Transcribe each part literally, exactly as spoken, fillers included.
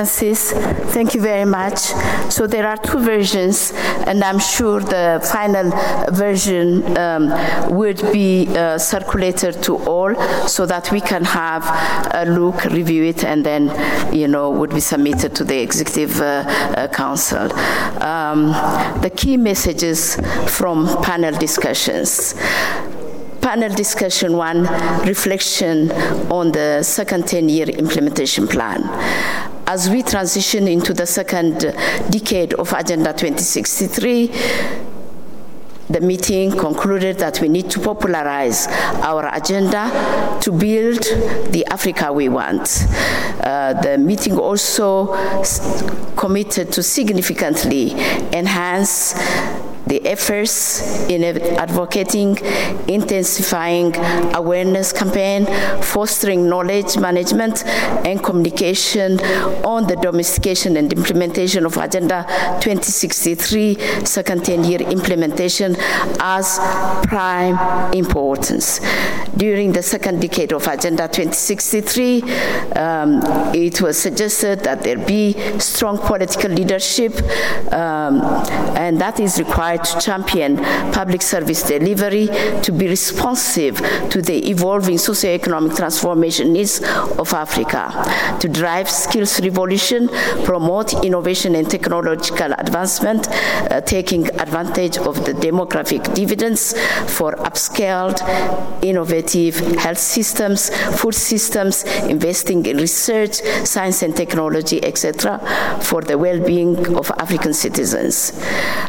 Thank you very much. So there are two versions, and I'm sure the final version um, would be uh, circulated to all so that we can have a look, review it, and then, you know, would be submitted to the Executive uh, uh, Council. Um, the key messages from panel discussions. Panel discussion one, reflection on the second ten-year implementation plan. As we transition into the second decade of Agenda twenty sixty-three, the meeting concluded that we need to popularize our agenda to build the Africa we want. Uh, the meeting also committed to significantly enhance the efforts in advocating, intensifying awareness campaign, fostering knowledge management and communication on the domestication and implementation of Agenda twenty sixty-three, second ten-year implementation as prime importance. During the second decade of Agenda twenty sixty-three, um, it was suggested that there be strong political leadership, um, and that is required to champion public service delivery, to be responsive to the evolving socioeconomic transformation needs of Africa, to drive skills revolution, promote innovation and technological advancement, uh, taking advantage of the demographic dividends for upscaled, innovative health systems, food systems, investing in research, science and technology, et cetera, for the well-being of African citizens.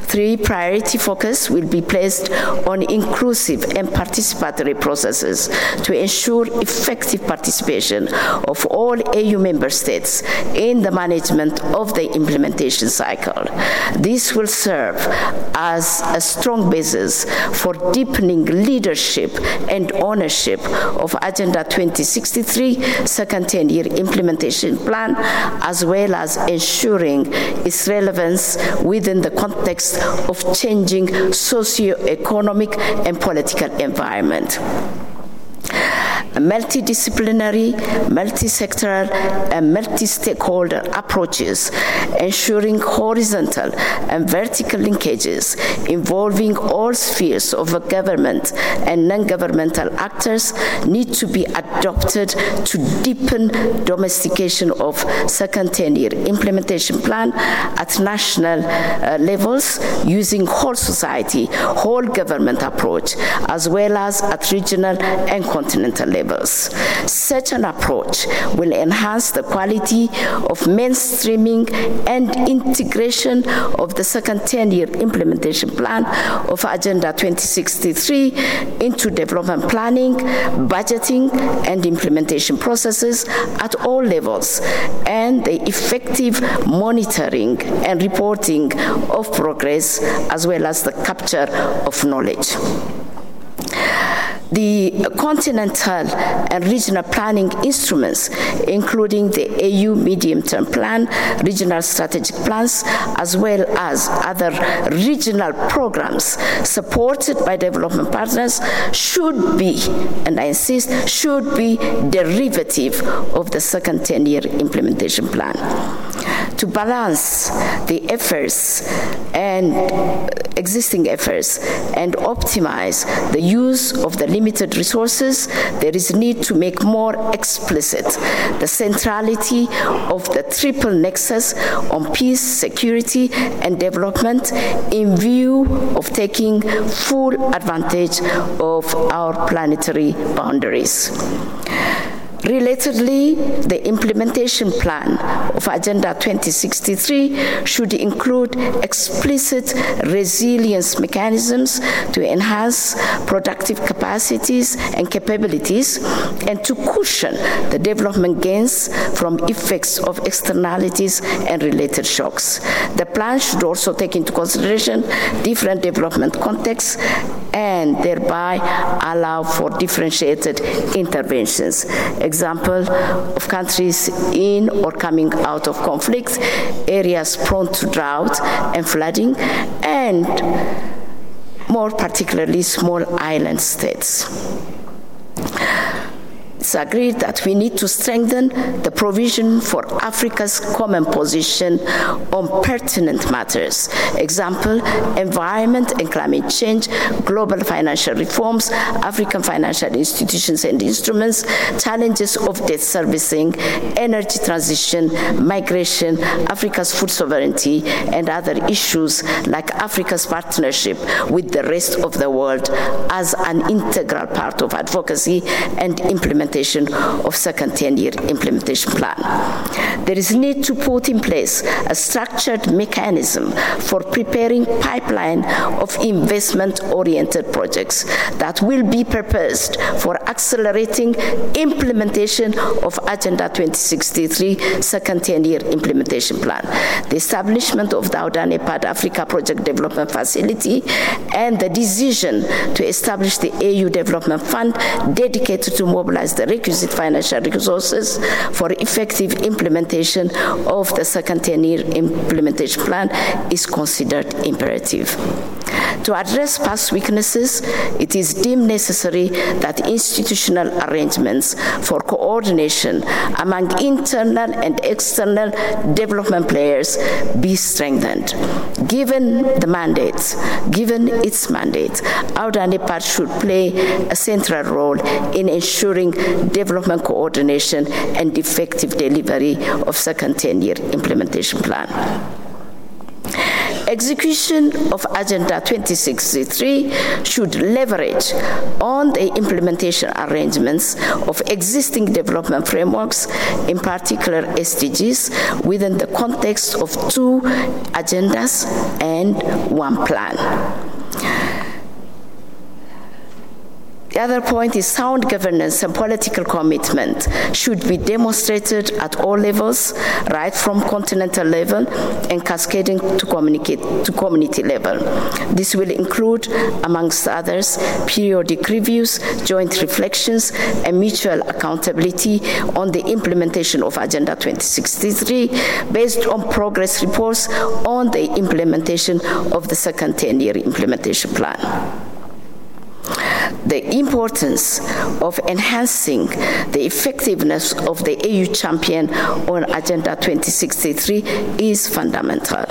Three priorities. Priority focus will be placed on inclusive and participatory processes to ensure effective participation of all A U member states in the management of the implementation cycle. This will serve as a strong basis for deepening leadership and ownership of Agenda twenty sixty-three, second ten-year implementation plan, as well as ensuring its relevance within the context of changing socio-economic and political environment. Multidisciplinary, multi-sectoral, and multi-stakeholder approaches, ensuring horizontal and vertical linkages involving all spheres of government and non-governmental actors, need to be adopted to deepen domestication of second ten-year implementation plan at national uh, levels, using whole society, whole government approach, as well as at regional and continental levels. Levels. Such an approach will enhance the quality of mainstreaming and integration of the second ten-year implementation plan of Agenda twenty sixty-three into development planning, budgeting, and implementation processes at all levels, and the effective monitoring and reporting of progress, as well as the capture of knowledge. The continental and regional planning instruments, including the A U medium-term plan, regional strategic plans, as well as other regional programs supported by development partners, should be, and I insist, should be derivative of the second ten-year implementation plan. To balance the efforts and existing efforts and optimize the use of the limited resources, there is need to make more explicit the centrality of the triple nexus on peace, security, and development in view of taking full advantage of our planetary boundaries. Relatedly, the implementation plan of Agenda twenty sixty-three should include explicit resilience mechanisms to enhance productive capacities and capabilities, and to cushion the development gains from effects of externalities and related shocks. The plan should also take into consideration different development contexts and thereby allow for differentiated interventions. Example of countries in or coming out of conflict, areas prone to drought and flooding, and more particularly small island states. It's agreed that we need to strengthen the provision for Africa's common position on pertinent matters. Example, environment and climate change, global financial reforms, African financial institutions and instruments, challenges of debt servicing, energy transition, migration, Africa's food sovereignty, and other issues like Africa's partnership with the rest of the world as an integral part of advocacy and implementation of second ten-year implementation plan. There is need to put in place a structured mechanism for preparing pipeline of investment-oriented projects that will be purposed for accelerating implementation of Agenda twenty sixty-three second ten-year implementation plan. The establishment of the AUDA-NEPAD Africa Project Development Facility and the decision to establish the A U Development Fund dedicated to mobilize the requisite financial resources for effective implementation of the second ten-year implementation plan is considered imperative. To address past weaknesses, it is deemed necessary that institutional arrangements for coordination among internal and external development players be strengthened. Given the mandate, given its mandate, AUDA-NEPAD should play a central role in ensuring development coordination and effective delivery of second ten-year implementation plan. Execution of Agenda twenty sixty-three should leverage on the implementation arrangements of existing development frameworks, in particular S D Gs, within the context of two agendas and one plan. The other point is sound governance and political commitment should be demonstrated at all levels, right from continental level and cascading to, to community level. This will include, amongst others, periodic reviews, joint reflections, and mutual accountability on the implementation of Agenda twenty sixty-three based on progress reports on the implementation of the second ten-year implementation plan. The importance of enhancing the effectiveness of the A U champion on Agenda twenty sixty-three is fundamental.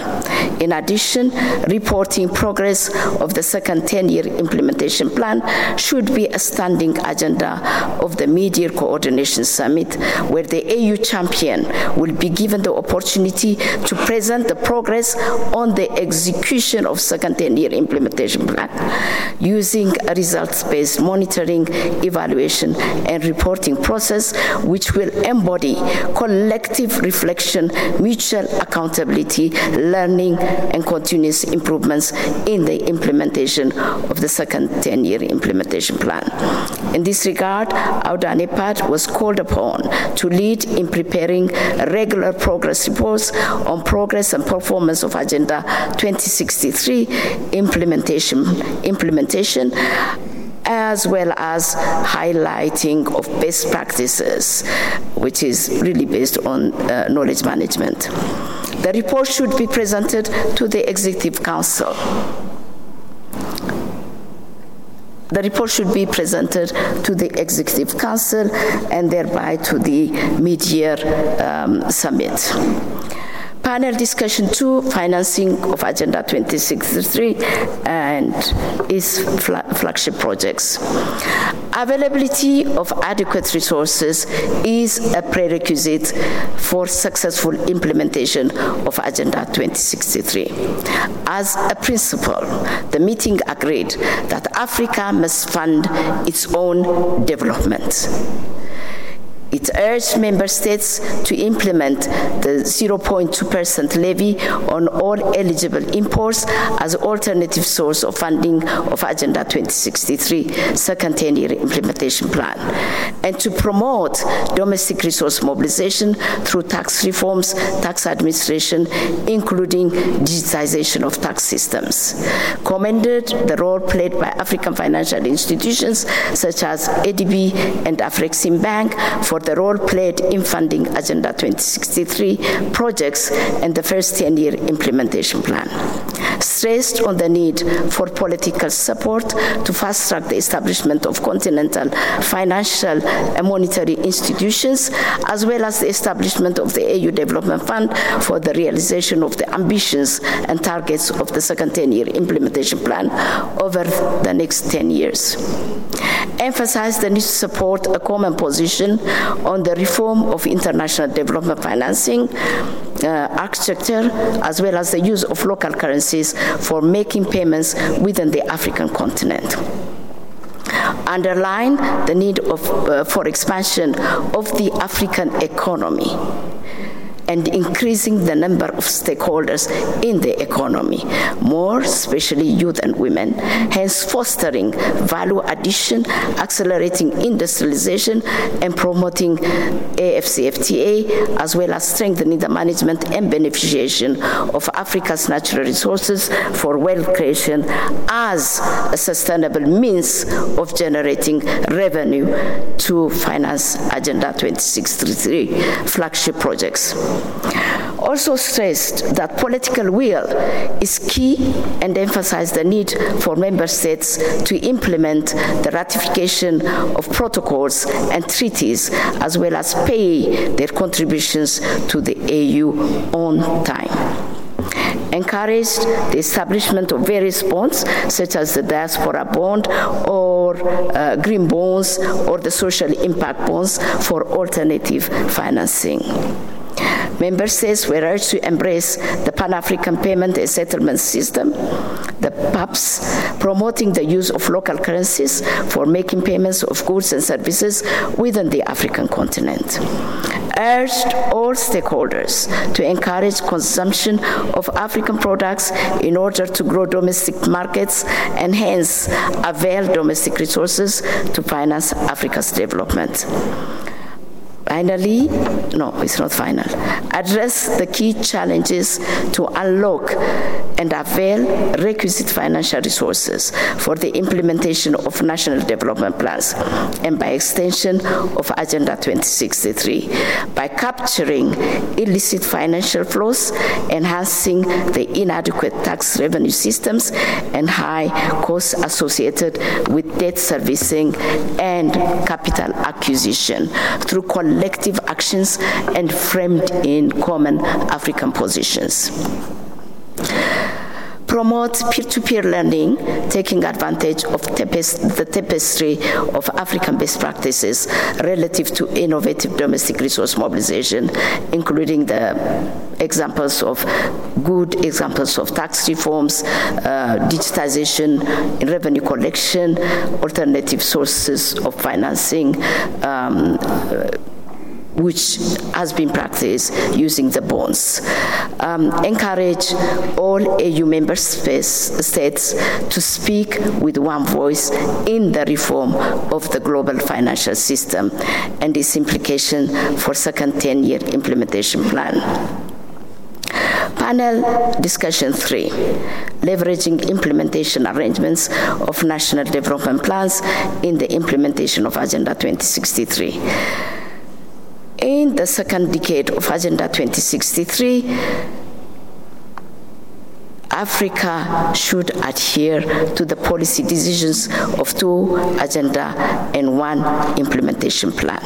In addition, reporting progress of the second ten-year implementation plan should be a standing agenda of the Mid-Year Coordination Summit, where the A U champion will be given the opportunity to present the progress on the execution of second ten-year implementation plan using a results-based monitoring, evaluation, and reporting process, which will embody collective reflection, mutual accountability, learning, and continuous improvements in the implementation of the second ten-year implementation plan. In this regard, AUDA-NEPAD was called upon to lead in preparing regular progress reports on progress and performance of Agenda twenty sixty-three implementation, implementation as well as highlighting of best practices, which is really based on uh, knowledge management. The report should be presented to the Executive Council. The report should be presented to the Executive Council and thereby to the Mid-Year um, Summit. Panel discussion two, financing of Agenda twenty sixty-three and its flagship projects. Availability of adequate resources is a prerequisite for successful implementation of Agenda twenty sixty-three. As a principle, the meeting agreed that Africa must fund its own development. It urged member states to implement the zero point two percent levy on all eligible imports as alternative source of funding of Agenda twenty sixty-three, second ten-year implementation plan, and to promote domestic resource mobilization through tax reforms, tax administration, including digitization of tax systems. Commended the role played by African financial institutions such as A D B and Afrexim Bank for the role played in funding Agenda twenty sixty-three projects and the first ten-year implementation plan. stressed on the need for political support to fast-track the establishment of continental financial and monetary institutions, as well as the establishment of the A U Development Fund for the realization of the ambitions and targets of the second ten-year implementation plan over the next ten years. Emphasize the need to support a common position on the reform of international development financing uh, architecture, as well as the use of local currencies for making payments within the African continent. Underline the need of, uh, for expansion of the African economy and increasing the number of stakeholders in the economy, more especially youth and women, hence fostering value addition, accelerating industrialization, and promoting A F C F T A, as well as strengthening the management and beneficiation of Africa's natural resources for wealth creation as a sustainable means of generating revenue to finance Agenda twenty sixty-three flagship projects. Also stressed that political will is key and emphasized the need for member states to implement the ratification of protocols and treaties, as well as pay their contributions to the A U on time. Encouraged the establishment of various bonds, such as the diaspora bond or uh, green bonds or the social impact bonds for alternative financing. Member states were urged to embrace the Pan-African Payment and Settlement System, the PAPS, promoting the use of local currencies for making payments of goods and services within the African continent. Urged all stakeholders to encourage consumption of African products in order to grow domestic markets and hence avail domestic resources to finance Africa's development. Finally, no, it's not final. Address the key challenges to unlock and avail requisite financial resources for the implementation of national development plans and by extension of Agenda twenty sixty-three by capturing illicit financial flows, enhancing the inadequate tax revenue systems and high costs associated with debt servicing and capital acquisition through collective actions and framed in common African positions. Promote peer-to-peer learning, taking advantage of the tapestry of African best practices relative to innovative domestic resource mobilization, including the examples of good examples of tax reforms, uh, digitization in revenue collection, alternative sources of financing, um, uh, which has been practiced using the bonds. Um, encourage all A U member states to speak with one voice in the reform of the global financial system and its implication for second ten-year implementation plan. Panel discussion three, leveraging implementation arrangements of national development plans in the implementation of Agenda twenty sixty-three. In the second decade of Agenda twenty sixty-three, Africa should adhere to the policy decisions of two agenda and one implementation plan.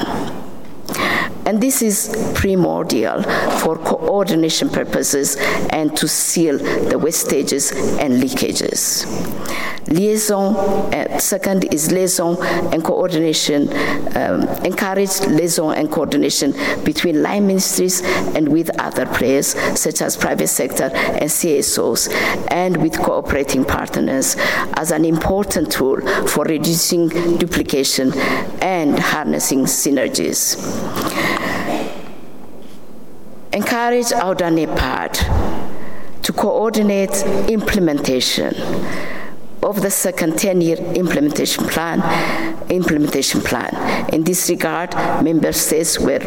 And this is primordial for coordination purposes and to seal the wastages and leakages. Liaison, uh, second is liaison and coordination, um, encourage liaison and coordination between line ministries and with other players such as private sector and C S Os and with cooperating partners as an important tool for reducing duplication and harnessing synergies. Encourage AUDA-NEPAD to coordinate implementation of the second ten-year implementation plan, implementation plan. In this regard, member states were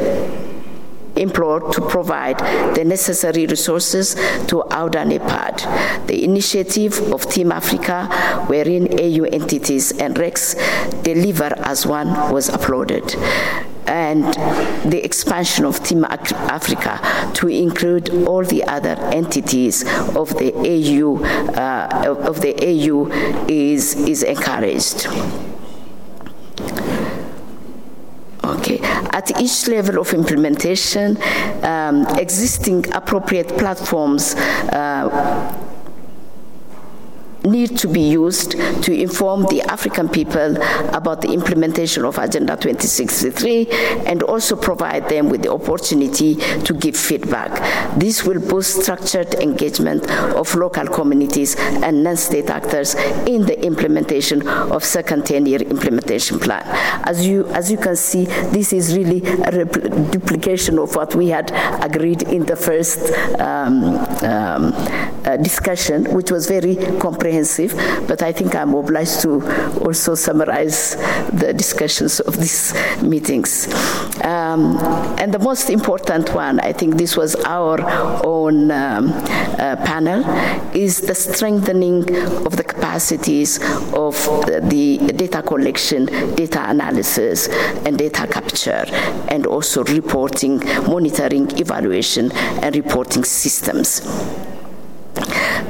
implored to provide the necessary resources to AUDA-NEPAD, the initiative of TIMA Africa, wherein A U entities and R E Cs deliver as one was applauded. and the expansion of TIMA Africa to include all the other entities of the A U uh, of the A U is is encouraged. Okay. At each level of implementation, um, existing appropriate platforms Uh, need to be used to inform the African people about the implementation of Agenda twenty sixty-three and also provide them with the opportunity to give feedback. This will boost structured engagement of local communities and non-state actors in the implementation of second ten-year implementation plan. As you, as you can see, this is really a repl- duplication of what we had agreed in the first um, um, uh, discussion, which was very comprehensive. But I think I'm obliged to also summarize the discussions of these meetings. Um, and the most important one, I think this was our own um, uh, panel, is the strengthening of the capacities of the, the data collection, data analysis, and data capture, and also reporting, monitoring, evaluation, and reporting systems.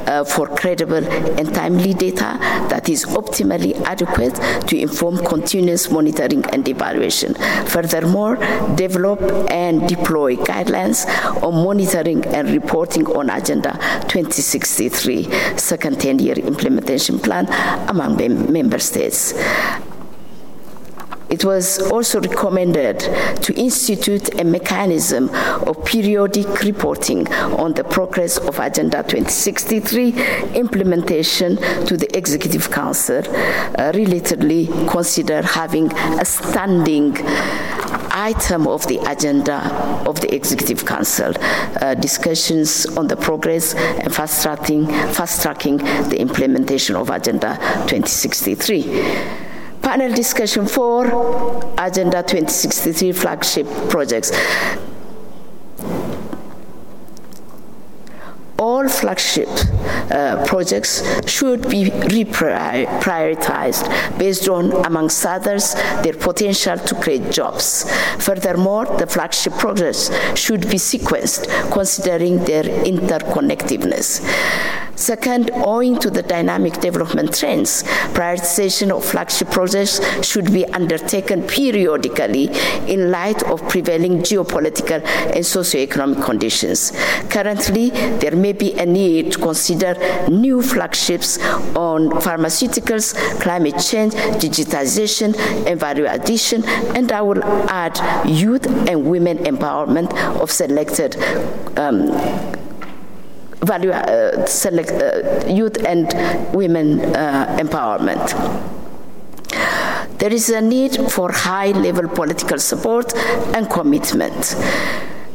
Uh, for credible and timely data that is optimally adequate to inform continuous monitoring and evaluation. Furthermore, develop and deploy guidelines on monitoring and reporting on Agenda twenty sixty-three, second ten-year implementation plan among mem- member states. It was also recommended to institute a mechanism of periodic reporting on the progress of Agenda twenty sixty-three implementation to the Executive Council. Uh, relatedly, consider having a standing item of the agenda of the Executive Council, uh, discussions on the progress and fast-tracking, fast-tracking the implementation of Agenda twenty sixty-three. Panel discussion for Agenda twenty sixty-three flagship projects. All flagship uh, projects should be reprioritized based on, amongst others, their potential to create jobs. Furthermore, the flagship projects should be sequenced considering their interconnectedness. Second, owing to the dynamic development trends, prioritization of flagship projects should be undertaken periodically in light of prevailing geopolitical and socioeconomic conditions. Currently, there may be a need to consider new flagships on pharmaceuticals, climate change, digitization, and value addition, and I will add youth and women empowerment of selected um, value uh, select uh, youth and women uh, empowerment. There is a need for high-level political support and commitment,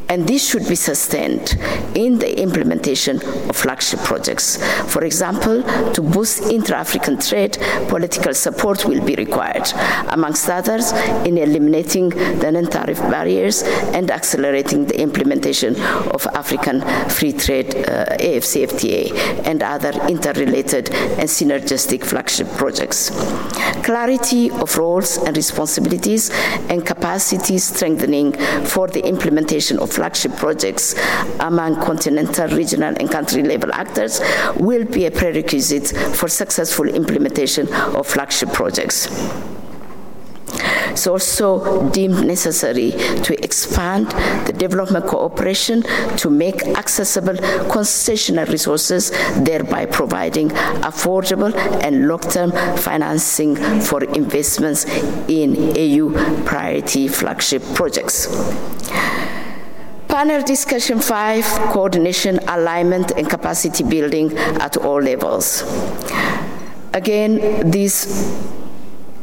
and this should be sustained in the implementation of flagship projects. For example, to boost intra-African trade, political support will be required, amongst others, in eliminating the non-tariff barriers and accelerating the implementation of African Free Trade uh, A F C F T A and other interrelated and synergistic flagship projects. Clarity of roles and responsibilities and capacity strengthening for the implementation of flagship projects among continental, regional, and country-level actors will be a prerequisite for successful implementation of flagship projects. It's also deemed necessary to expand the development cooperation to make accessible concessional resources, thereby providing affordable and long-term financing for investments in A U priority flagship projects. Panel discussion five, coordination, alignment, and capacity building at all levels. Again, this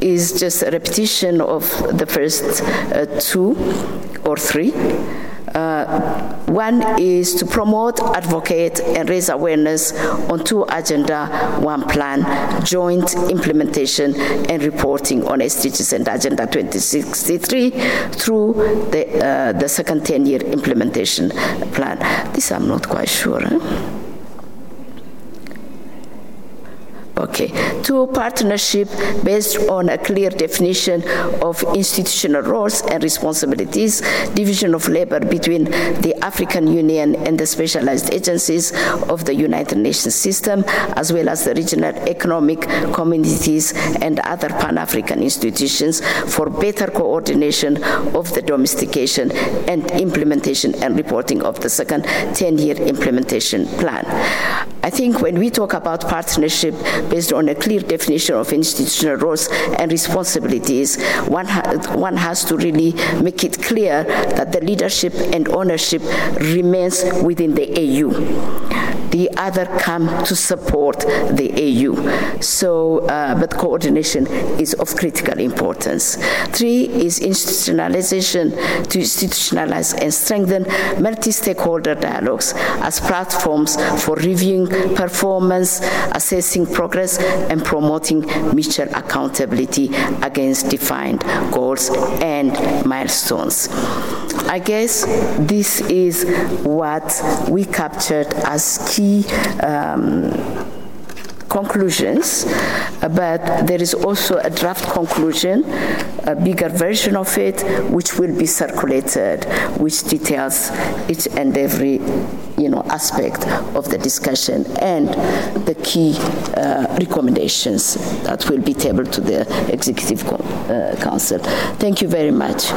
is just a repetition of the first uh, two or three. Uh, one is to promote, advocate, and raise awareness on two agenda, one plan, joint implementation and reporting on S D Gs and Agenda twenty sixty-three through the uh, the second ten-year implementation plan. This I'm not quite sure. Huh? Okay. Two, partnership based on a clear definition of institutional roles and responsibilities, division of labor between the African Union and the specialized agencies of the United Nations system, as well as the regional economic communities and other Pan-African institutions for better coordination of the domestication and implementation and reporting of the second ten-year implementation plan. I think when we talk about partnership based on a clear definition of institutional roles and responsibilities, one, ha- one has to really make it clear that the leadership and ownership remains within the A U. The other come to support the A U. So, uh, but coordination is of critical importance. Three is institutionalization, to institutionalize and strengthen multi-stakeholder dialogues as platforms for reviewing performance, assessing progress, and promoting mutual accountability against defined goals and milestones. I guess this is what we captured as key um, conclusions, but there is also a draft conclusion, a bigger version of it, which will be circulated, which details each and every, you know, aspect of the discussion and the key uh, recommendations that will be tabled to the Executive uh, Council. Thank you very much.